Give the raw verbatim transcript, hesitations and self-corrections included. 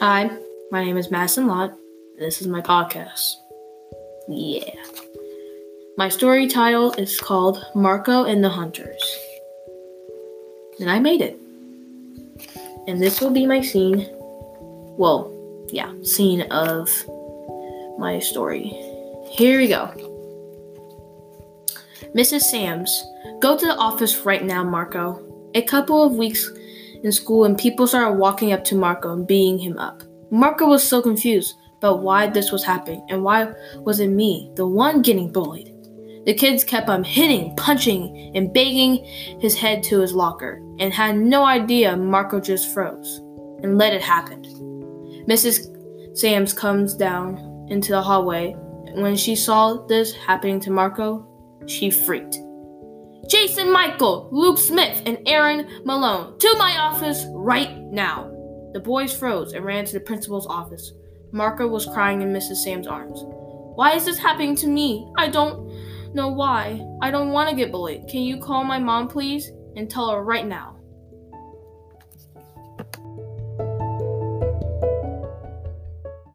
Hi, my name is Madison Lott, and this is my podcast. Yeah. My story title is called Marco and the Hunters. And I made it. And this will be my scene, well, yeah, scene of my story. Here we go. Missus Sams, go to the office right now, Marco. A couple of weeks in school and people started walking up to Marco and beating him up. Marco was so confused about why this was happening and why wasn't me, the one getting bullied. The kids kept on hitting, punching, and banging his head to his locker and had no idea. Marco just froze and let it happen. Missus Sams comes down into the hallway, and when she saw this happening to Marco, she freaked. Jason Michael, Luke Smith, and Aaron Malone, to my office right now. The boys froze and ran to the principal's office. Marco was crying in Missus Sams' arms. Why is this happening to me? I don't know why. I don't want to get bullied. Can you call my mom, please, and tell her right now?